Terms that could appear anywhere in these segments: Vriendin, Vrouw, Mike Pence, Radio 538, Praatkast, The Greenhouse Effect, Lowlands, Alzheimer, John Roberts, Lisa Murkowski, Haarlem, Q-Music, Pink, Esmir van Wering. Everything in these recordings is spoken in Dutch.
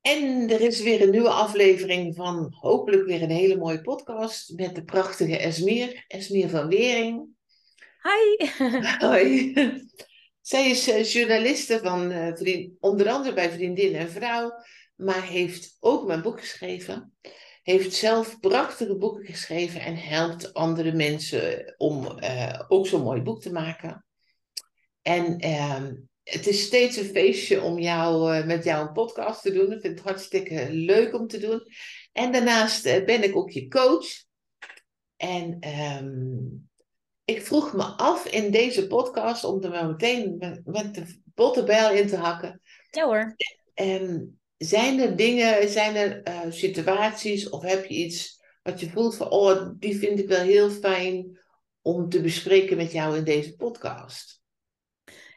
En er is weer een nieuwe aflevering van hopelijk weer een hele mooie podcast met de prachtige Esmir, Esmir van Wering. Hi! Hoi! Zij is journaliste van onder andere bij Vriendin en Vrouw, maar heeft ook mijn boek geschreven. Heeft zelf prachtige boeken geschreven en helpt andere mensen om ook zo'n mooi boek te maken. En het is steeds een feestje om met jou een podcast te doen. Ik vind het hartstikke leuk om te doen. En daarnaast ben ik ook je coach. En ik vroeg me af in deze podcast, om er maar meteen met de bottenbijl in te hakken. Ja hoor. Zijn er dingen, zijn er situaties of heb je iets wat je voelt van, oh, die vind ik wel heel fijn om te bespreken met jou in deze podcast?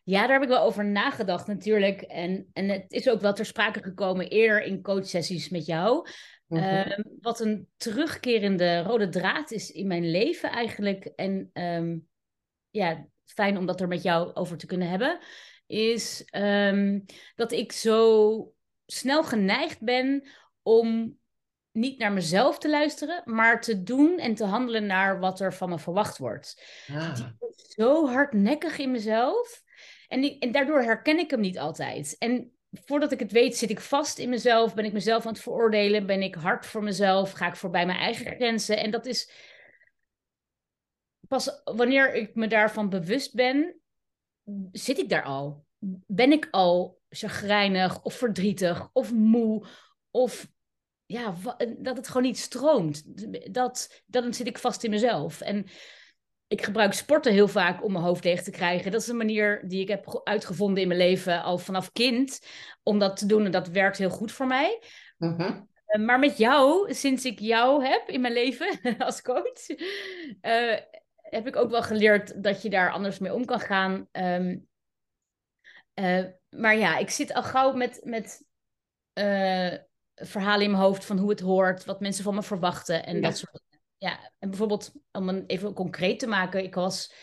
Ja, daar heb ik wel over nagedacht natuurlijk. En het is ook wel ter sprake gekomen eerder in coachsessies met jou. Mm-hmm. Wat een terugkerende rode draad is in mijn leven eigenlijk. En ja, fijn om dat er met jou over te kunnen hebben. Is dat ik zo snel geneigd ben om niet naar mezelf te luisteren, maar te doen en te handelen naar wat er van me verwacht wordt. Ah. Die is zo hardnekkig in mezelf. En daardoor herken ik hem niet altijd. En voordat ik het weet zit ik vast in mezelf. Ben ik mezelf aan het veroordelen. Ben ik hard voor mezelf. Ga ik voorbij mijn eigen grenzen. En dat is pas wanneer ik me daarvan bewust ben. Zit ik daar al? Ben ik al chagrijnig of verdrietig of moe? Of ja, dat het gewoon niet stroomt. Dan zit ik vast in mezelf. En ik gebruik sporten heel vaak om mijn hoofd leeg te krijgen. Dat is een manier die ik heb uitgevonden in mijn leven al vanaf kind. Om dat te doen en dat werkt heel goed voor mij. Mm-hmm. Maar met jou, sinds ik jou heb in mijn leven als coach, heb ik ook wel geleerd dat je daar anders mee om kan gaan. Maar ja, ik zit al gauw met verhalen in mijn hoofd van hoe het hoort, wat mensen van me verwachten en dat soort dingen. Ja, en bijvoorbeeld, om het even concreet te maken, ik was,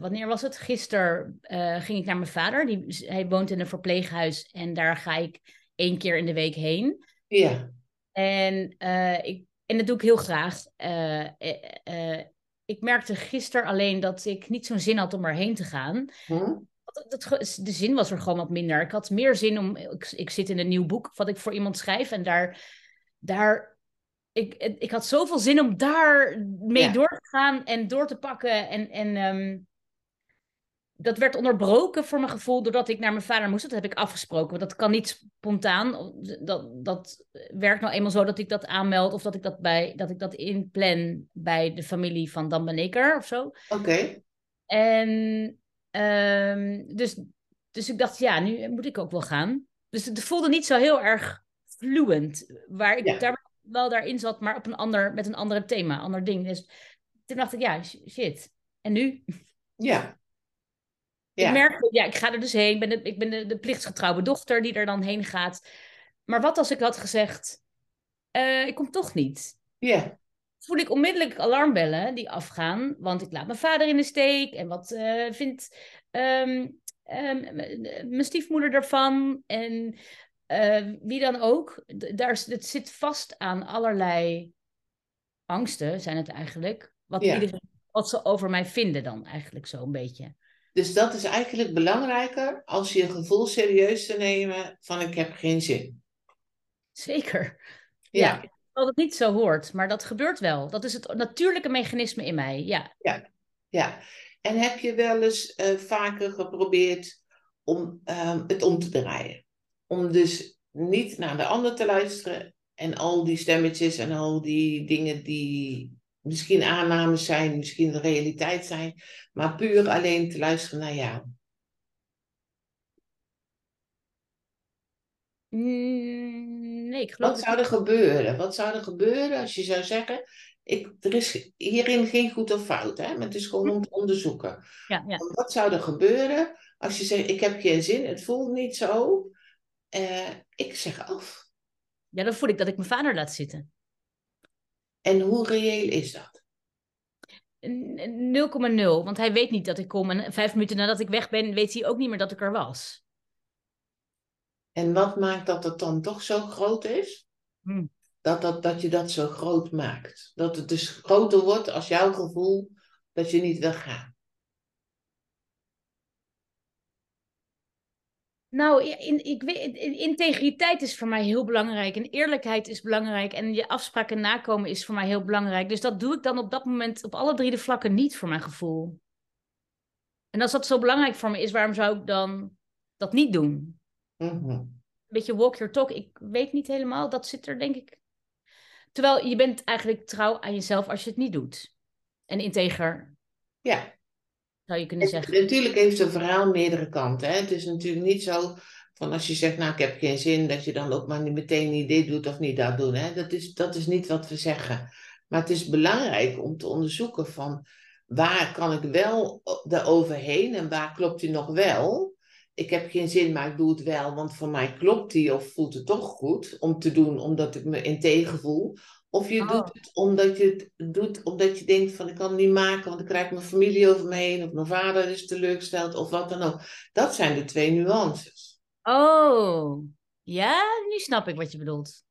wanneer was het? Gisteren ging ik naar mijn vader. Hij woont in een verpleeghuis en daar ga ik 1 keer in de week heen. Ja. En dat doe ik heel graag. Ik merkte gisteren alleen dat ik niet zo'n zin had om erheen te gaan. Huh? De zin was er gewoon wat minder. Ik had meer zin om, ik zit in een nieuw boek wat ik voor iemand schrijf en daar Ik had zoveel zin om daar mee door te gaan en door te pakken. En dat werd onderbroken voor mijn gevoel doordat ik naar mijn vader moest. Dat heb ik afgesproken, want dat kan niet spontaan. Dat werkt nou eenmaal zo dat ik dat aanmeld of dat ik dat inplan bij de familie van Dan ben ik er of zo. Oké. Dus ik dacht, ja, nu moet ik ook wel gaan. Dus het voelde niet zo heel erg fluent, waar ik daar wel daarin zat, maar op met een ander thema, ander ding. Dus toen dacht ik, ja, shit. En nu? Ja. Ja. Ik merk, ja, ik ga er dus heen. Ik ben de plichtsgetrouwe dochter die er dan heen gaat. Maar wat als ik had gezegd, ik kom toch niet? Ja. Voel ik onmiddellijk alarmbellen die afgaan, want ik laat mijn vader in de steek. En wat vindt mijn stiefmoeder daarvan? En wie dan ook, het zit vast aan allerlei angsten, zijn het eigenlijk. Wat ze over mij vinden dan eigenlijk zo'n beetje. Dus dat is eigenlijk belangrijker als je gevoel serieus te nemen van ik heb geen zin. Zeker. Ja. Dat het niet zo hoort, maar dat gebeurt wel. Dat is het natuurlijke mechanisme in mij, ja. En heb je wel eens vaker geprobeerd om het om te draaien? Om dus niet naar de ander te luisteren en al die stemmetjes en al die dingen die misschien aannames zijn, misschien de realiteit zijn, maar puur alleen te luisteren naar jou. Nee, ik geloof. Wat zou er gebeuren als je zou zeggen, er is hierin geen goed of fout, hè? Maar het is gewoon om te onderzoeken. Ja. Wat zou er gebeuren als je zegt, ik heb geen zin, het voelt niet zo. Ik zeg af. Ja, dan voel ik dat ik mijn vader laat zitten. En hoe reëel is dat? 0,0, want hij weet niet dat ik kom. En 5 minuten nadat ik weg ben, weet hij ook niet meer dat ik er was. En wat maakt dat het dan toch zo groot is? Dat je dat zo groot maakt. Dat het dus groter wordt als jouw gevoel dat je niet wil gaan. Nou, integriteit is voor mij heel belangrijk. En eerlijkheid is belangrijk. En je afspraken nakomen is voor mij heel belangrijk. Dus dat doe ik dan op dat moment op alle drie de vlakken niet voor mijn gevoel. En als dat zo belangrijk voor me is, waarom zou ik dan dat niet doen? Mm-hmm. Beetje walk your talk. Ik weet niet helemaal. Dat zit er, denk ik. Terwijl je bent eigenlijk trouw aan jezelf als je het niet doet. En integer. Ja. Zou je kunnen zeggen. Natuurlijk heeft een verhaal meerdere kanten. Hè? Het is natuurlijk niet zo van als je zegt, nou ik heb geen zin, dat je dan ook maar meteen niet dit doet of niet dat doet. Hè? Dat is niet wat we zeggen. Maar het is belangrijk om te onderzoeken van waar kan ik wel eroverheen en waar klopt die nog wel. Ik heb geen zin, maar ik doe het wel, want voor mij klopt die of voelt het toch goed om te doen omdat ik me integer voel. Of je doet het omdat je denkt van ik kan het niet maken, want dan krijg ik mijn familie over me heen, of mijn vader is teleurgesteld, of wat dan ook. Dat zijn de twee nuances. Oh, ja, nu snap ik wat je bedoelt.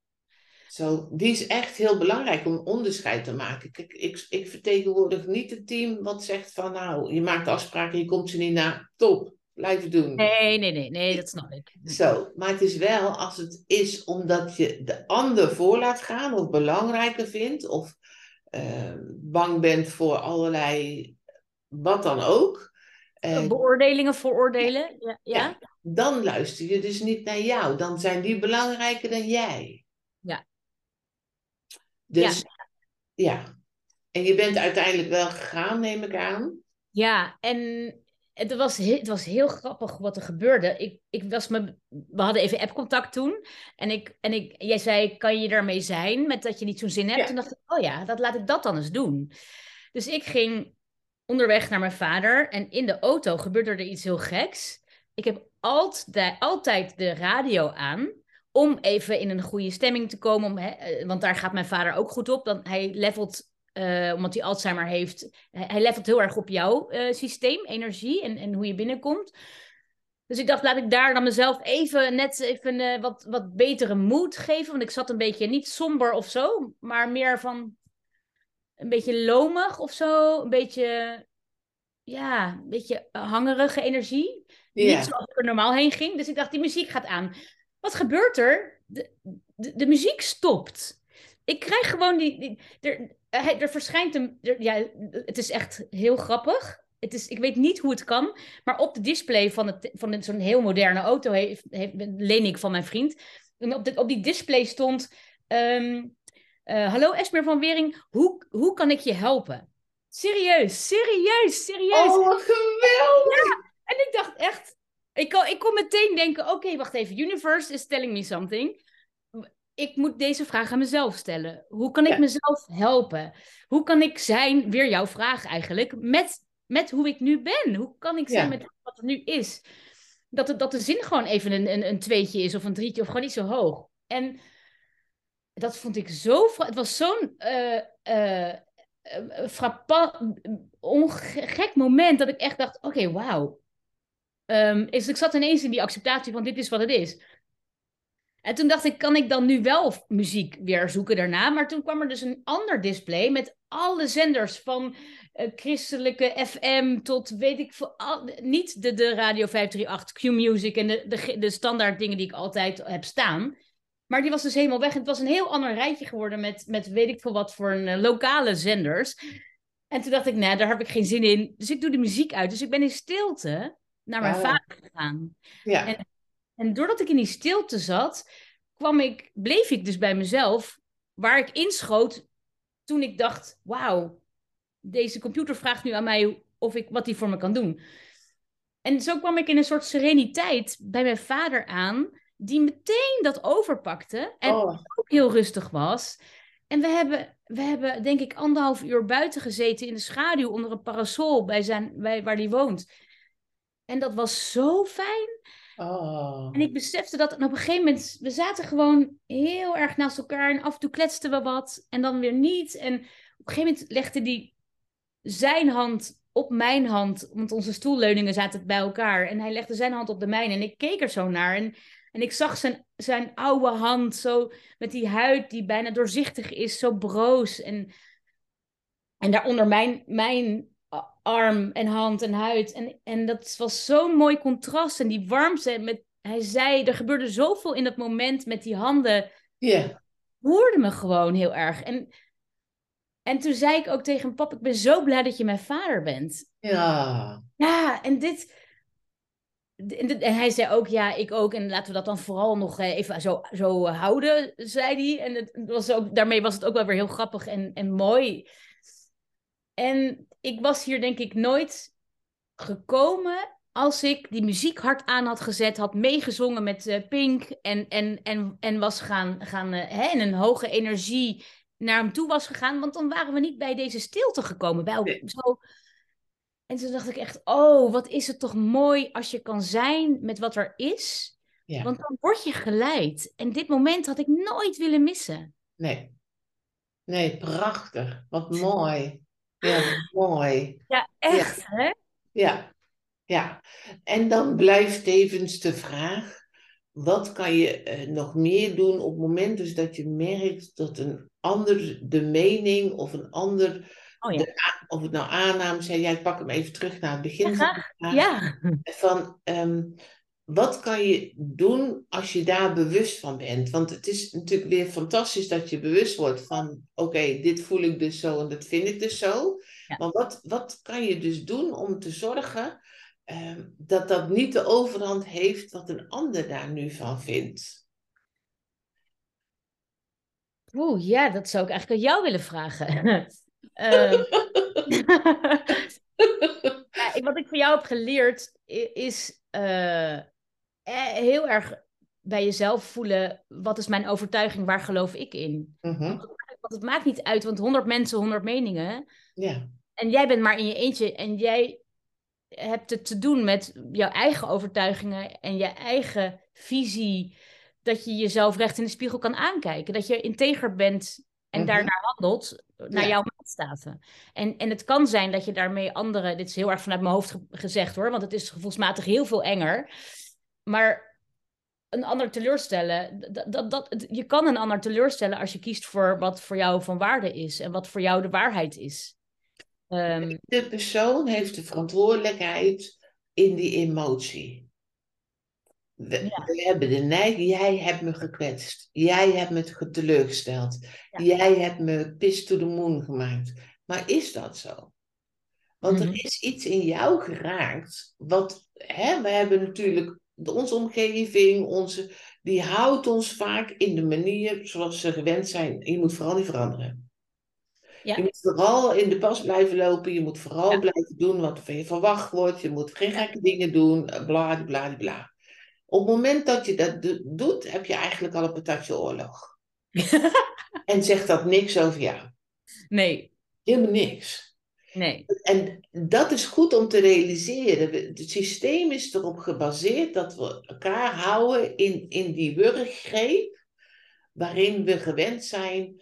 Die is echt heel belangrijk om onderscheid te maken. Kijk, ik vertegenwoordig niet het team wat zegt van nou, je maakt afspraken, je komt ze niet na, top. Blijven doen. Nee, dat snap ik. Zo, maar het is wel als het is omdat je de ander voor laat gaan of belangrijker vindt of bang bent voor allerlei wat dan ook. Beoordelingen, veroordelen. Ja. Dan luister je dus niet naar jou. Dan zijn die belangrijker dan jij. Ja. Dus ja. En je bent uiteindelijk wel gegaan, neem ik aan. Ja, en... Het was heel grappig wat er gebeurde. We hadden even appcontact toen. En jij zei, kan je daarmee zijn? Met dat je niet zo'n zin hebt. Ja. Toen dacht ik, oh ja, laat ik dat dan eens doen. Dus ik ging onderweg naar mijn vader. En in de auto gebeurde er iets heel geks. Ik heb altijd de radio aan. Om even in een goede stemming te komen. Want daar gaat mijn vader ook goed op. Dan, hij levelt... omdat hij Alzheimer heeft. Hij levelt heel erg op jouw systeem, energie en hoe je binnenkomt. Dus ik dacht, laat ik daar dan mezelf even wat betere moed geven. Want ik zat een beetje niet somber of zo. Maar meer van een beetje lomig of zo. Een beetje hangerige energie. Yeah. Niet zoals ik er normaal heen ging. Dus ik dacht, die muziek gaat aan. Wat gebeurt er? De muziek stopt. Ik krijg gewoon er verschijnt het is echt heel grappig. Ik weet niet hoe het kan, maar op de display van zo'n heel moderne auto leen ik van mijn vriend. En op die display stond, hallo Esmir van Wering, hoe kan ik je helpen? Serieus. Oh, wat geweldig! Ja, en ik dacht echt, ik kon meteen denken, oké, wacht even, universe is telling me something. Ik moet deze vraag aan mezelf stellen. Hoe kan ik mezelf helpen? Hoe kan ik zijn, weer jouw vraag eigenlijk, met hoe ik nu ben? Hoe kan ik zijn met wat het nu is? Dat de zin gewoon even een tweetje is of een drietje of gewoon niet zo hoog. En dat vond ik zo... Het was zo'n frappant, gek moment dat ik echt dacht, oké, wauw. Dus ik zat ineens in die acceptatie van dit is wat het is. En toen dacht ik, kan ik dan nu wel muziek weer zoeken daarna? Maar toen kwam er dus een ander display met alle zenders van christelijke FM tot weet ik veel. Niet de Radio 538, Q-Music en de standaard dingen die ik altijd heb staan. Maar die was dus helemaal weg. En het was een heel ander rijtje geworden met weet ik veel wat voor een lokale zenders. En toen dacht ik, daar heb ik geen zin in. Dus ik doe de muziek uit. Dus ik ben in stilte naar mijn vader gegaan. Ja. En doordat ik in die stilte zat, bleef ik dus bij mezelf, waar ik inschoot toen ik dacht, wauw, deze computer vraagt nu aan mij wat die voor me kan doen. En zo kwam ik in een soort sereniteit bij mijn vader aan, die meteen dat overpakte en ook heel rustig was. En we hebben denk ik 1,5 uur buiten gezeten in de schaduw onder een parasol waar hij woont. En dat was zo fijn. Oh. En ik besefte dat. En op een gegeven moment, we zaten gewoon heel erg naast elkaar. En af en toe kletsten we wat. En dan weer niet. En op een gegeven moment legde hij zijn hand op mijn hand. Want onze stoelleuningen zaten bij elkaar. En hij legde zijn hand op de mijne. En ik keek er zo naar. En En ik zag zijn oude hand zo met die huid die bijna doorzichtig is, zo broos. En daaronder mijn arm en hand en huid. En dat was zo'n mooi contrast. En die warmte. Hij zei, er gebeurde zoveel in dat moment met die handen. Yeah. Hoorde me gewoon heel erg. En toen zei ik ook tegen pap, ik ben zo blij dat je mijn vader bent. Ja. Ja, en dit... En hij zei ook, ja, ik ook. En laten we dat dan vooral nog even zo houden, zei hij. En daarmee was het ook wel weer heel grappig en mooi. En ik was hier denk ik nooit gekomen als ik die muziek hard aan had gezet, had meegezongen met Pink en was gaan in een hoge energie naar hem toe was gegaan. Want dan waren we niet bij deze stilte gekomen. Bij zo... En toen dacht ik echt, oh, wat is het toch mooi als je kan zijn met wat er is. Ja. Want dan word je geleid. En dit moment had ik nooit willen missen. Nee, prachtig. Wat mooi. Ja, mooi. Ja, echt, ja. Hè? Ja. En dan blijft tevens de vraag, wat kan je nog meer doen op het moment dus dat je merkt dat een ander de mening of een ander... Oh, ja. Of het nou aanname zijn, ik pak hem even terug naar het begin. Ja. Van, wat kan je doen als je daar bewust van bent? Want het is natuurlijk weer fantastisch dat je bewust wordt van... Oké, dit voel ik dus zo en dat vind ik dus zo. Ja. Maar wat kan je dus doen om te zorgen... dat niet de overhand heeft wat een ander daar nu van vindt? Oeh, ja, dat zou ik eigenlijk aan jou willen vragen. Wat ik van jou heb geleerd is heel erg bij jezelf voelen, wat is mijn overtuiging, waar geloof ik in? Mm-hmm. Want het maakt niet uit, want 100 mensen, 100 meningen. Yeah. En jij bent maar in je eentje en jij hebt het te doen met jouw eigen overtuigingen en je eigen visie, dat je jezelf recht in de spiegel kan aankijken, dat je integer bent en mm-hmm. daarnaar handelt. Naar jouw maatstaven. En het kan zijn dat je daarmee anderen... Dit is heel erg vanuit mijn hoofd gezegd hoor. Want het is gevoelsmatig heel veel enger. Maar een ander teleurstellen... je kan een ander teleurstellen als je kiest voor wat voor jou van waarde is. En wat voor jou de waarheid is. De persoon heeft de verantwoordelijkheid in die emotie. We hebben de neiging, jij hebt me gekwetst. Jij hebt me teleurgesteld. Ja. Jij hebt me pissed to the moon gemaakt. Maar is dat zo? Want er is iets in jou geraakt. We hebben natuurlijk onze omgeving, die houdt ons vaak in de manier zoals ze gewend zijn. Je moet vooral niet veranderen. Ja. Je moet vooral in de pas blijven lopen. Je moet vooral blijven doen wat van je verwacht wordt. Je moet geen gekke dingen doen. Bla, bla, bla. Op het moment dat je dat doet, heb je eigenlijk al een patatje oorlog. En zegt dat niks over jou. Nee. Helemaal niks. Nee. En dat is goed om te realiseren. Het systeem is erop gebaseerd dat we elkaar houden in die wurggreep, waarin we gewend zijn,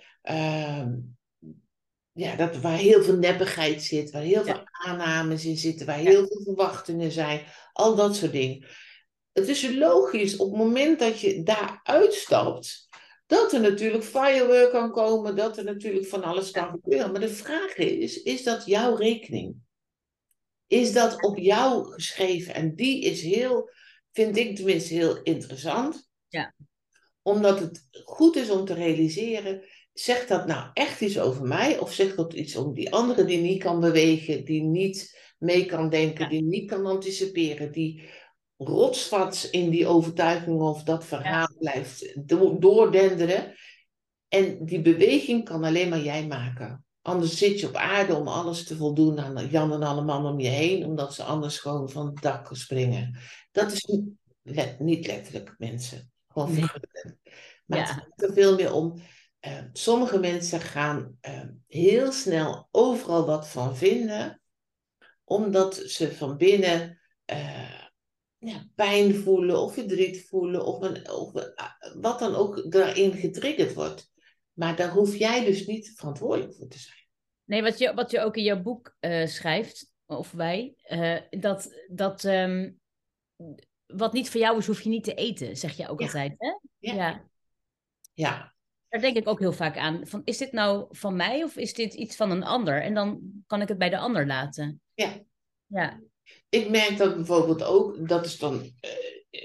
waar heel veel neppigheid zit, waar heel veel aannames in zitten, waar heel veel verwachtingen zijn, al dat soort dingen. Het is logisch, op het moment dat je daar uitstapt, dat er natuurlijk firework kan komen, dat er natuurlijk van alles kan gebeuren. Maar de vraag is dat jouw rekening? Is dat op jou geschreven? En die is vind ik tenminste heel interessant. Ja. Omdat het goed is om te realiseren, zegt dat nou echt iets over mij? Of zegt dat iets om die andere die niet kan bewegen, die niet mee kan denken, die niet kan anticiperen, die... rotsvats in die overtuiging of dat verhaal blijft doordenderen. En die beweging kan alleen maar jij maken. Anders zit je op aarde om alles te voldoen aan Jan en alle mannen om je heen, omdat ze anders gewoon van het dak springen. Dat is niet letterlijk mensen. Gewoon figuurlijk. Maar het gaat er veel meer om. Sommige mensen gaan heel snel overal wat van vinden, omdat ze van binnen... pijn voelen of verdriet voelen of wat dan ook daarin getriggerd wordt. Maar daar hoef jij dus niet verantwoordelijk voor te zijn. Nee, wat je ook in jouw boek schrijft, of wij, dat wat niet voor jou is, hoef je niet te eten, zeg je ook altijd, hè? Ja. Daar denk ik ook heel vaak aan. Van, is dit nou van mij of is dit iets van een ander? En dan kan ik het bij de ander laten. Ja. Ik merk dat bijvoorbeeld ook, dat is dan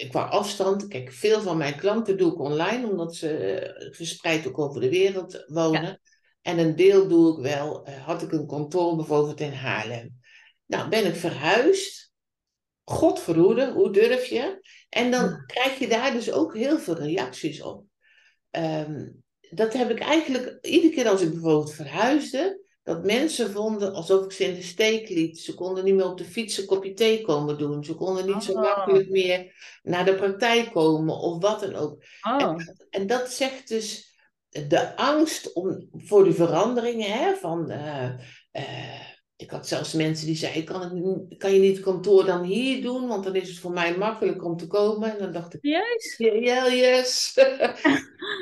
qua afstand. Kijk, veel van mijn klanten doe ik online, omdat ze verspreid ook over de wereld wonen. Ja. En een deel doe ik wel, had ik een kantoor bijvoorbeeld in Haarlem. Nou, ben ik verhuisd. God verhoede, hoe durf je? En dan krijg je daar dus ook heel veel reacties op. Dat heb ik eigenlijk iedere keer als ik bijvoorbeeld verhuisde, dat mensen vonden alsof ik ze in de steek liet. Ze konden niet meer op de fiets een kopje thee komen doen. Ze konden niet zo makkelijk meer naar de praktijk komen of wat dan ook. En dat zegt dus de angst voor de veranderingen. Hè, van, ik had zelfs mensen die zeiden, kan je niet het kantoor dan hier doen? Want dan is het voor mij makkelijker om te komen. En dan dacht ik, yes.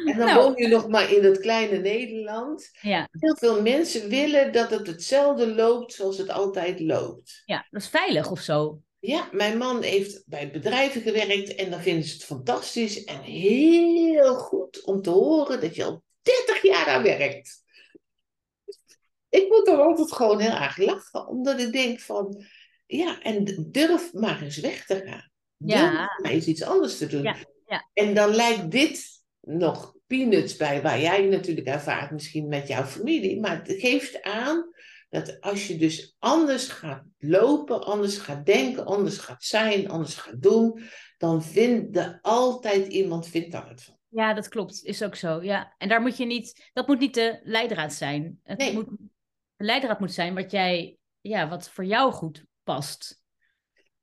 En dan woon je nog maar in dat kleine Nederland. Ja. Heel veel mensen willen dat het hetzelfde loopt zoals het altijd loopt. Ja, dat is veilig of zo. Ja, mijn man heeft bij bedrijven gewerkt en dan vinden ze het fantastisch en heel goed om te horen dat je al 30 jaar daar werkt. Ik moet er altijd gewoon heel erg lachen, omdat ik denk van, ja, en durf maar eens weg te gaan. Durf maar eens iets anders te doen. Ja. En dan lijkt dit nog peanuts bij, waar jij natuurlijk ervaart, misschien met jouw familie, maar het geeft aan dat als je dus anders gaat lopen, anders gaat denken, anders gaat zijn, anders gaat doen, dan vindt er altijd iemand daar het van. Ja, dat klopt. Is ook zo. Ja. En daar moet je niet, dat moet niet de leidraad zijn. De leidraad moet zijn wat jij, wat voor jou goed past.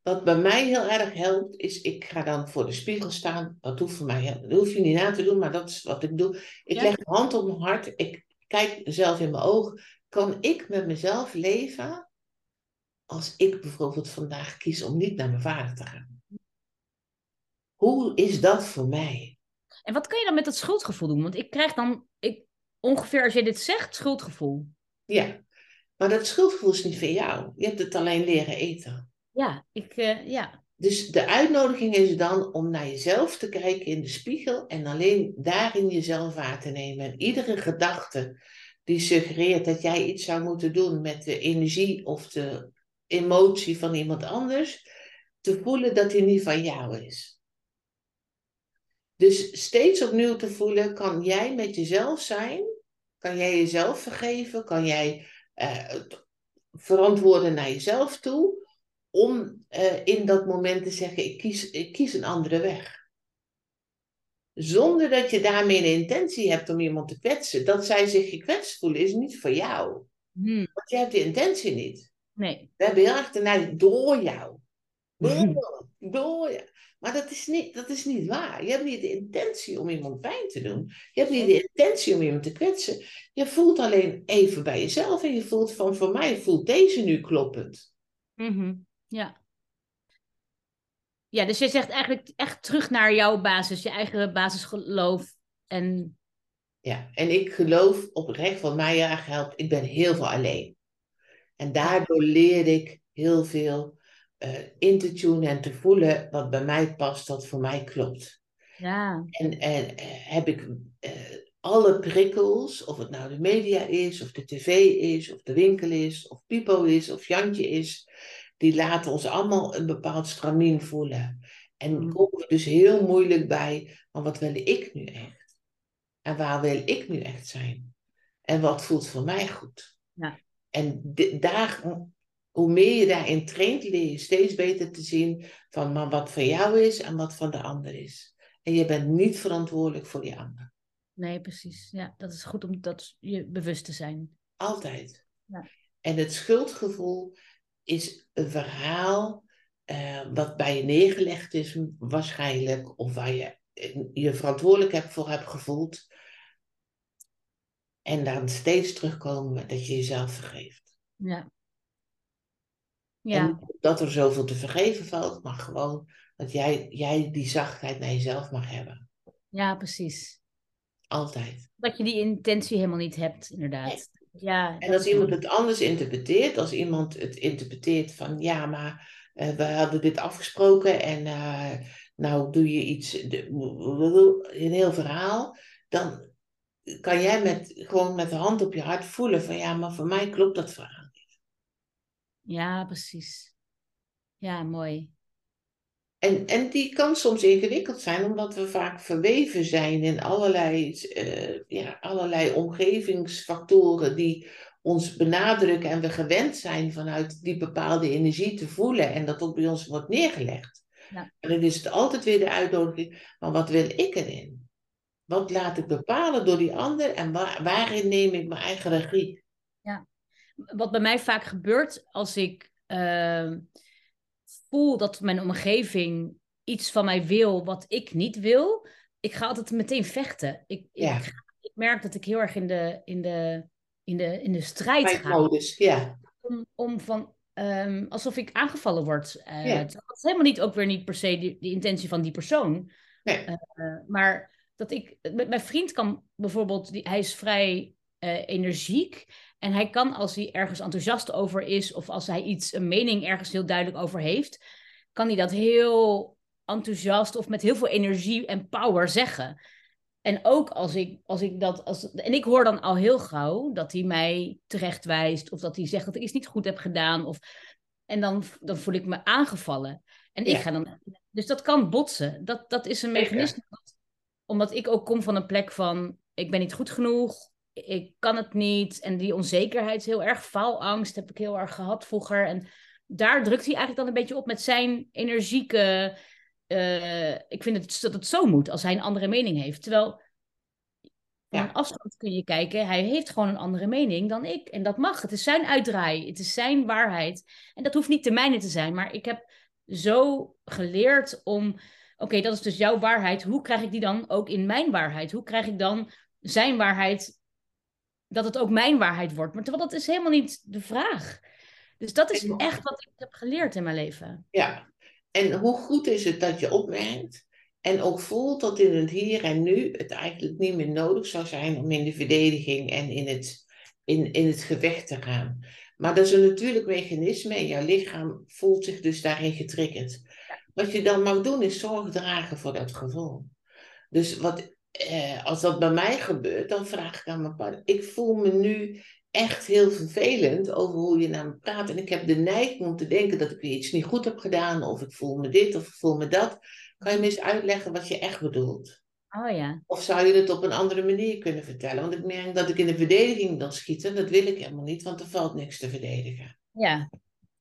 Wat bij mij heel erg helpt, is ik ga dan voor de spiegel staan. Dat hoeft voor mij, dat hoef je niet na te doen, maar dat is wat ik doe. Ik leg mijn hand op mijn hart, ik kijk mezelf in mijn oog. Kan ik met mezelf leven als ik bijvoorbeeld vandaag kies om niet naar mijn vader te gaan? Hoe is dat voor mij? En wat kun je dan met dat schuldgevoel doen? Want ik krijg dan ongeveer, als je dit zegt, schuldgevoel. Ja, maar dat schuldgevoel is niet van jou. Je hebt het alleen leren eten. Ja. Dus de uitnodiging is dan om naar jezelf te kijken in de spiegel en alleen daarin jezelf waar te nemen. En iedere gedachte die suggereert dat jij iets zou moeten doen met de energie of de emotie van iemand anders, te voelen dat die niet van jou is. Dus steeds opnieuw te voelen, kan jij met jezelf zijn? Kan jij jezelf vergeven? Kan jij verantwoorden naar jezelf toe? Om in dat moment te zeggen, ik kies een andere weg. Zonder dat je daarmee de intentie hebt om iemand te kwetsen. Dat zij zich gekwetst voelen is niet voor jou. Want je hebt die intentie niet. Nee. We hebben heel erg de neiging door jou. Door jou. Maar dat is niet waar. Je hebt niet de intentie om iemand pijn te doen. Je hebt niet de intentie om iemand te kwetsen. Je voelt alleen even bij jezelf. En je voelt van, voor mij voelt deze nu kloppend. Ja. Ja, dus je zegt eigenlijk echt terug naar jouw basis, je eigen basisgeloof. En... Ja, en ik geloof oprecht wat mij erg helpt, ik ben heel veel alleen. En daardoor leer ik heel veel in te tunen en te voelen wat bij mij past, wat voor mij klopt. Ja. En heb ik alle prikkels, of het nou de media is, of de tv is, of de winkel is, of Pipo is, of Jantje is... Die laten ons allemaal een bepaald stramien voelen. En komen we dus heel moeilijk bij, maar wat wil ik nu echt? En waar wil ik nu echt zijn? En wat voelt voor mij goed? Ja. En hoe meer je daarin traint, leer je steeds beter te zien van maar wat van jou is en wat van de ander is. En je bent niet verantwoordelijk voor die ander. Nee, precies. Ja, dat is goed om dat je bewust te zijn. Altijd. Ja. En het schuldgevoel is een verhaal wat bij je neergelegd is waarschijnlijk, of waar je je verantwoordelijkheid voor hebt gevoeld. En dan steeds terugkomen dat je jezelf vergeeft. Ja. En dat er zoveel te vergeven valt, maar gewoon dat jij die zachtheid naar jezelf mag hebben. Ja, precies. Altijd. Dat je die intentie helemaal niet hebt, inderdaad. Nee. Ja, en als iemand het anders interpreteert, als iemand het interpreteert van ja, maar We hadden dit afgesproken en nou doe je iets, een heel verhaal. Dan kan jij gewoon met de hand op je hart voelen van ja, maar voor mij klopt dat verhaal niet. Ja, precies. Ja, mooi. En die kan soms ingewikkeld zijn, omdat we vaak verweven zijn in allerlei omgevingsfactoren die ons benadrukken en we gewend zijn vanuit die bepaalde energie te voelen en dat ook bij ons wordt neergelegd. Ja. En dan is het altijd weer de uitnodiging, maar wat wil ik erin? Wat laat ik bepalen door die ander en waarin neem ik mijn eigen regie? Ja, wat bij mij vaak gebeurt als ik voel dat mijn omgeving iets van mij wil wat ik niet wil, ik ga altijd meteen vechten. Ik merk dat ik heel erg in de strijd ga. Ja. Om van alsof ik aangevallen word. Dat is helemaal niet, ook weer niet per se de intentie van die persoon. Nee. Maar dat ik met mijn vriend kan bijvoorbeeld, hij is vrij energiek. En hij kan, als hij ergens enthousiast over is, of als hij een mening ergens heel duidelijk over heeft, kan hij dat heel enthousiast of met heel veel energie en power zeggen. En ook en ik hoor dan al heel gauw dat hij mij terechtwijst, of dat hij zegt dat ik iets niet goed heb gedaan. En dan voel ik me aangevallen. En ik ga dan. Dus dat kan botsen. Dat is een mechanisme. Omdat ik ook kom van een plek van, ik ben niet goed genoeg. Ik kan het niet. En die onzekerheid is heel erg. Faalangst heb ik heel erg gehad vroeger. En daar drukt hij eigenlijk dan een beetje op met zijn energieke... ik vind dat het zo moet als hij een andere mening heeft. Terwijl van afstand kun je kijken. Hij heeft gewoon een andere mening dan ik. En dat mag. Het is zijn uitdraai. Het is zijn waarheid. En dat hoeft niet de mijne te zijn. Maar ik heb zo geleerd om... Oké, dat is dus jouw waarheid. Hoe krijg ik die dan ook in mijn waarheid? Hoe krijg ik dan zijn waarheid... dat het ook mijn waarheid wordt. Maar terwijl dat is helemaal niet de vraag. Dus dat is echt wat ik heb geleerd in mijn leven. Ja, en hoe goed is het dat je opmerkt en ook voelt dat in het hier en nu het eigenlijk niet meer nodig zou zijn om in de verdediging en in het gevecht te gaan. Maar dat is een natuurlijk mechanisme en jouw lichaam voelt zich dus daarin getriggerd. Wat je dan mag doen is zorg dragen voor dat gevoel. Dus als dat bij mij gebeurt, dan vraag ik aan mijn partner. Ik voel me nu echt heel vervelend over hoe je naar me praat. En ik heb de neiging om te denken dat ik weer iets niet goed heb gedaan. Of ik voel me dit, of ik voel me dat. Kan je me eens uitleggen wat je echt bedoelt? Oh ja. Of zou je het op een andere manier kunnen vertellen? Want ik merk dat ik in de verdediging dan schiet. En dat wil ik helemaal niet, want er valt niks te verdedigen. Ja.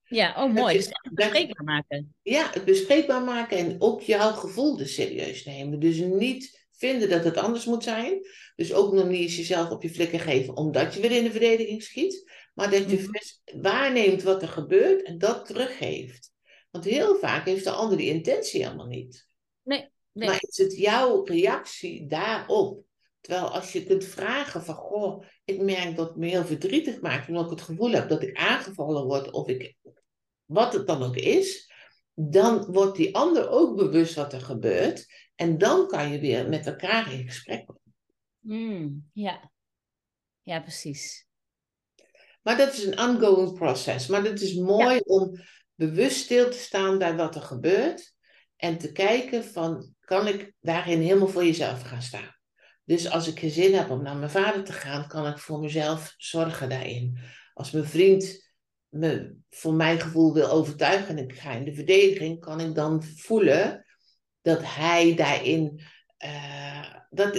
Ja, oh mooi. Dus echt bespreekbaar maken. Ja, het bespreekbaar maken en ook jouw gevoel dus serieus nemen. Dus niet... vinden dat het anders moet zijn. Dus ook nog niet eens jezelf op je flikker geven. Omdat je weer in de verdediging schiet. Maar dat je waarneemt wat er gebeurt. En dat teruggeeft. Want heel vaak heeft de ander die intentie helemaal niet. Nee. Maar is het jouw reactie daarop? Terwijl als je kunt vragen van... Goh, ik merk dat het me heel verdrietig maakt. Omdat ik het gevoel heb dat ik aangevallen word. Of wat het dan ook is. Dan wordt die ander ook bewust wat er gebeurt. En dan kan je weer met elkaar in gesprek komen. Ja, precies. Maar dat is een ongoing process. Maar het is mooi om bewust stil te staan bij wat er gebeurt. En te kijken van, kan ik daarin helemaal voor jezelf gaan staan? Dus als ik geen zin heb om naar mijn vader te gaan, kan ik voor mezelf zorgen daarin. Als mijn vriend me voor mijn gevoel wil overtuigen en ik ga in de verdediging, kan ik dan voelen... dat hij daarin,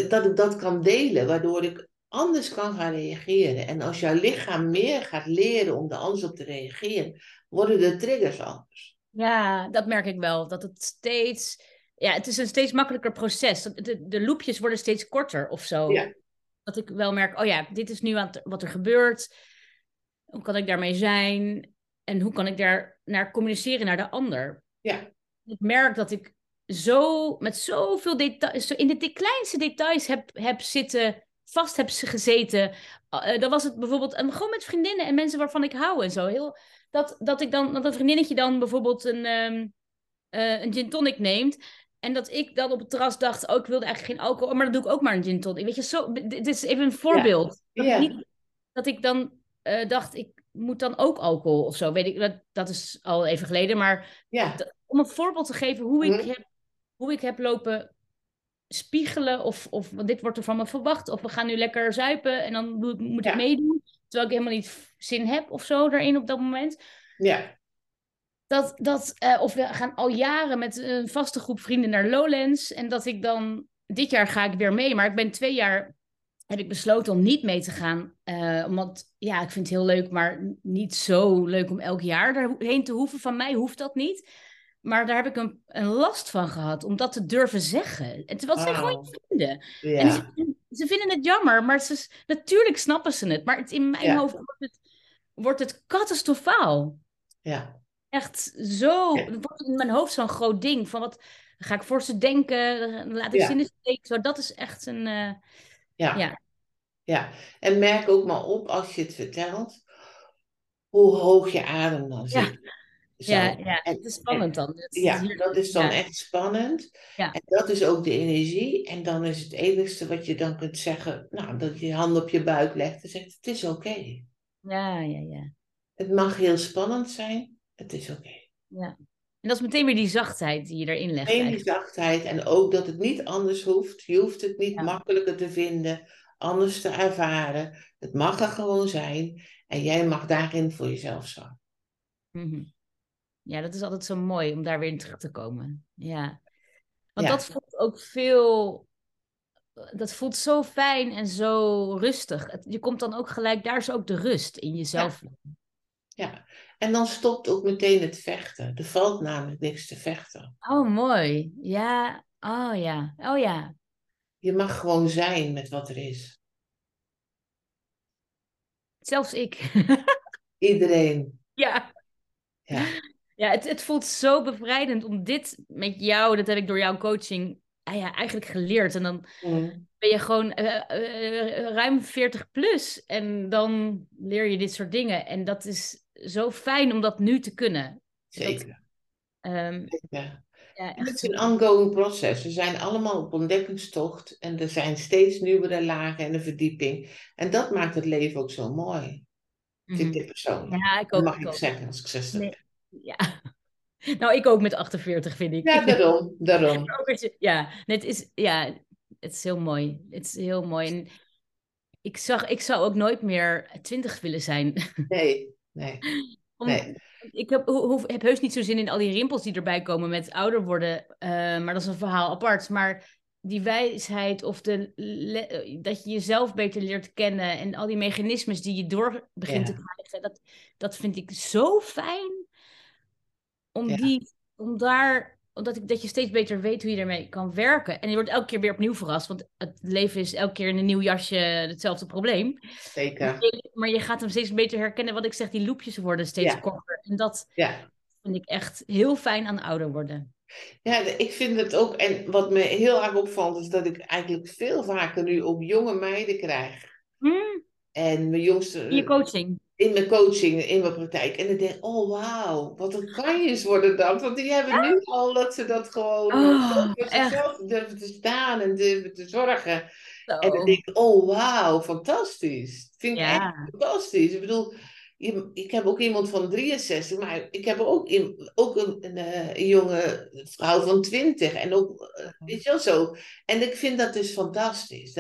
dat ik dat kan delen, waardoor ik anders kan gaan reageren. En als jouw lichaam meer gaat leren om er anders op te reageren, worden de triggers anders. Ja, dat merk ik wel. Dat het steeds, het is een steeds makkelijker proces. De loopjes worden steeds korter of zo. Ja. Dat ik wel merk, dit is nu wat er gebeurt. Hoe kan ik daarmee zijn? En hoe kan ik daar naar communiceren naar de ander? Ja. Ik merk dat ik met zoveel details, in de kleinste details heb gezeten. Dan was het bijvoorbeeld gewoon met vriendinnen en mensen waarvan ik hou en zo. Dat dat vriendinnetje dan bijvoorbeeld een gin tonic neemt. En dat ik dan op het terras dacht, ik wilde eigenlijk geen alcohol, maar dan doe ik ook maar een gin tonic. Weet je, dit is even een voorbeeld. Ja. Dat ik dan dacht, ik moet dan ook alcohol of zo? Weet ik, dat is al even geleden, maar ja. Om een voorbeeld te geven hoe ik heb lopen spiegelen of dit wordt er van me verwacht, of we gaan nu lekker zuipen en dan moet ik meedoen, terwijl ik helemaal niet zin heb of zo daarin op dat moment. Ja. Of we gaan al jaren met een vaste groep vrienden naar Lowlands en dat ik dan, dit jaar ga ik weer mee, maar ik ben 2 jaar... heb ik besloten om niet mee te gaan. Omdat, ja, ik vind het heel leuk, maar niet zo leuk om elk jaar daarheen te hoeven. Van mij hoeft dat niet. Maar daar heb ik een last van gehad, om dat te durven zeggen. En terwijl zijn gewoon je vrienden. Ja. En ze vinden het jammer, maar natuurlijk snappen ze het. Maar in mijn hoofd wordt het katastrofaal. Ja. Echt zo, wordt in mijn hoofd zo'n groot ding. Van wat ga ik voor ze denken? Laat ik ze in de steek. Zo, dat is echt een... Ja, en merk ook maar op als je het vertelt, hoe hoog je adem dan zit. Ja, het is spannend dan. Dat is dan echt spannend. Ja. En dat is ook de energie. En dan is het enigste wat je dan kunt zeggen, nou, dat je je hand op je buik legt en zegt, het is oké. Ja. Het mag heel spannend zijn, het is oké. Ja. En dat is meteen weer die zachtheid die je erin legt. Meteen die zachtheid en ook dat het niet anders hoeft. Je hoeft het niet makkelijker te vinden, anders te ervaren. Het mag er gewoon zijn en jij mag daarin voor jezelf zorgen. Mm-hmm. Ja, dat is altijd zo mooi om daar weer in terug te komen. Ja. Want dat voelt ook veel... Dat voelt zo fijn en zo rustig. Je komt dan ook gelijk, daar is ook de rust in jezelf. Ja, en dan stopt ook meteen het vechten. Er valt namelijk niks te vechten. Oh, mooi. Ja, oh ja, oh ja. Je mag gewoon zijn met wat er is. Zelfs ik. Iedereen. Ja, het voelt zo bevrijdend om dit met jou, dat heb ik door jouw coaching eigenlijk geleerd. En dan ben je gewoon ruim 40 plus en dan leer je dit soort dingen. En dat is... Zo fijn om dat nu te kunnen. Zeker. Zeker. Ja, het is een ongoing proces. We zijn allemaal op ontdekkingstocht. En er zijn steeds nieuwere lagen en een verdieping. En dat maakt het leven ook zo mooi. Mm-hmm. Vind ik persoonlijk. Ja, ik ook. Mag ik zeggen als ik 60 ben. Ja. Nou, ik ook met 48 vind ik. Ja, daarom. Het is heel mooi. Het is heel mooi. En ik zou ook nooit meer 20 willen zijn. Nee. Ik heb heus niet zo zin in al die rimpels die erbij komen met ouder worden. Maar dat is een verhaal apart. Maar die wijsheid of dat je jezelf beter leert kennen. En al die mechanismes die je door begint te krijgen. Dat vind ik zo fijn. Omdat je steeds beter weet hoe je ermee kan werken. En je wordt elke keer weer opnieuw verrast. Want het leven is elke keer in een nieuw jasje hetzelfde probleem. Zeker. Maar je gaat hem steeds beter herkennen. Wat ik zeg, die loopjes worden steeds korter. En dat vind ik echt heel fijn aan ouder worden. Ja, ik vind het ook. En wat me heel erg opvalt, is dat ik eigenlijk veel vaker nu op jonge meiden krijg. En mijn jongste... In je coaching. In mijn coaching, in mijn praktijk. En ik denk, oh wauw, wat een kanjers worden dan. Want die hebben nu al dat ze dat gewoon... voor zichzelf durven te staan en durven te zorgen. Zo. En dan denk ik, oh wauw, fantastisch. Dat vind ik echt fantastisch. Ik bedoel, ik heb ook iemand van 63, maar ik heb ook een jonge vrouw van 20. En ook, weet je wel zo. En ik vind dat dus fantastisch.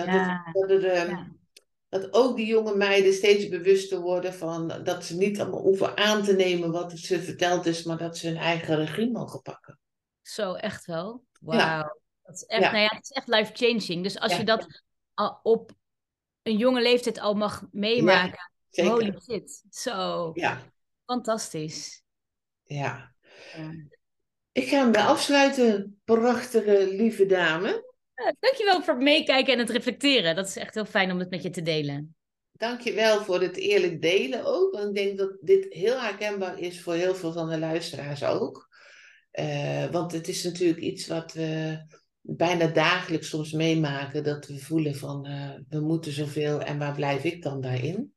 Dat ook die jonge meiden steeds bewuster worden van dat ze niet allemaal hoeven aan te nemen wat ze verteld is, maar dat ze hun eigen regie mogen pakken. Zo, echt wel. Wauw. Ja. Dat is echt, het is echt life-changing. Dus als je dat op een jonge leeftijd al mag meemaken, holy shit. Zo. Ja. Fantastisch. Ja. Ik ga hem weer afsluiten, prachtige, lieve dame. Dankjewel voor het meekijken en het reflecteren. Dat is echt heel fijn om het met je te delen. Dankjewel voor het eerlijk delen ook. Want ik denk dat dit heel herkenbaar is voor heel veel van de luisteraars ook. Want het is natuurlijk iets wat we bijna dagelijks soms meemaken. Dat we voelen van we moeten zoveel en waar blijf ik dan daarin?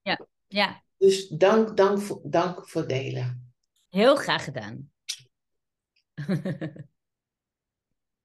Ja. Dus dank voor delen. Heel graag gedaan.